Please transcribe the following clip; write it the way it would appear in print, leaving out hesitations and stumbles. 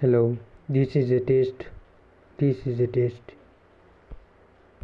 Hello, this is a test.